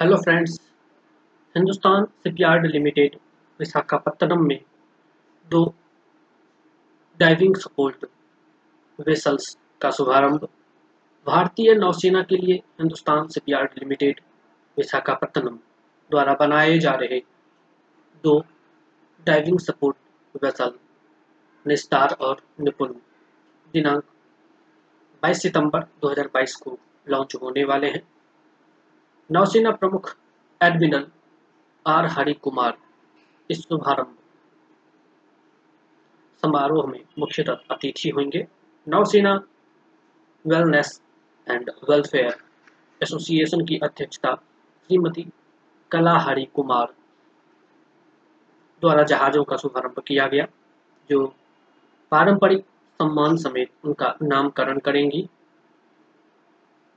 Hello friends, Hindustan shipyard limited Visakhapatnam में दो diving support vessels का शुभारंभ। भारतीय नौसेना के लिए हिंदुस्तान शिपयार्ड लिमिटेड विशाखापत्तनम द्वारा बनाए जा रहे दो डाइविंग सपोर्ट वेसल निस्तार और निपुन दिनांक 22 सितंबर 2022 को लॉन्च होने वाले हैं। नौसेना प्रमुख एडमिरल आर हरि कुमार इस शुभारंभ समारोह में मुख्यतः अतिथि होंगे। नौसेना वेलनेस एंड वेलफेयर एसोसिएशन की अध्यक्षता श्रीमती कला हरि कुमार द्वारा जहाजों का शुभारंभ किया गया, जो पारंपरिक सम्मान समेत उनका नामकरण करेंगी।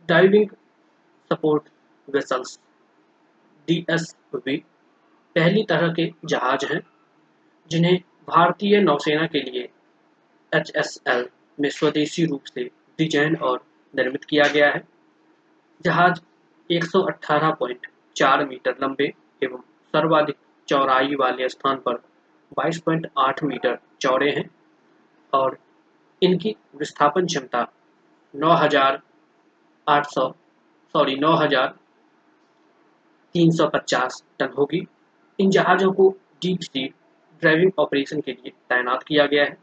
डाइविंग सपोर्ट वेसल्स DSV पहली तरह के जहाज हैं जिन्हें भारतीय नौसेना के लिए HSL में स्वदेशी रूप से डिजाइन और निर्मित किया गया है। जहाज 118.4 मीटर लंबे एवं सर्वाधिक चौड़ाई वाले स्थान पर 22.8 मीटर चौड़े हैं और इनकी विस्थापन क्षमता 9,350 टन होगी। इन जहाजों को डीप सी ड्राइविंग ऑपरेशन के लिए तैनात किया गया है।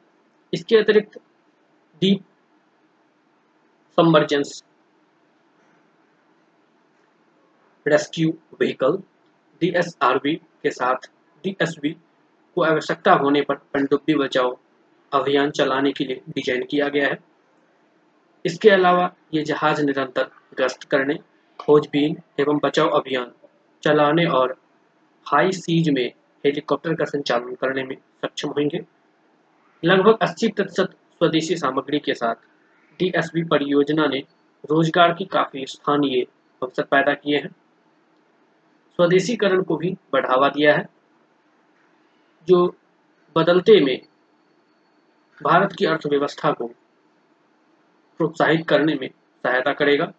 इसके अतिरिक्त deep submergence rescue vehicle DSRV के साथ DSV को आवश्यकता होने पर पनडुब्बी बचाओ अभियान चलाने के लिए डिजाइन किया गया है। इसके अलावा ये जहाज निरंतर गश्त करने, खोजबीन एवं बचाव अभियान चलाने और हाई सीज में हेलीकॉप्टर का संचालन करने में सक्षम होंगे। लगभग 80% स्वदेशी सामग्री के साथ DSV परियोजना ने रोजगार की काफी स्थानीय अवसर पैदा किए हैं। स्वदेशीकरण को भी बढ़ावा दिया है, जो बदलते में भारत की अर्थव्यवस्था को प्रोत्साहित करने में सहायता करेगा।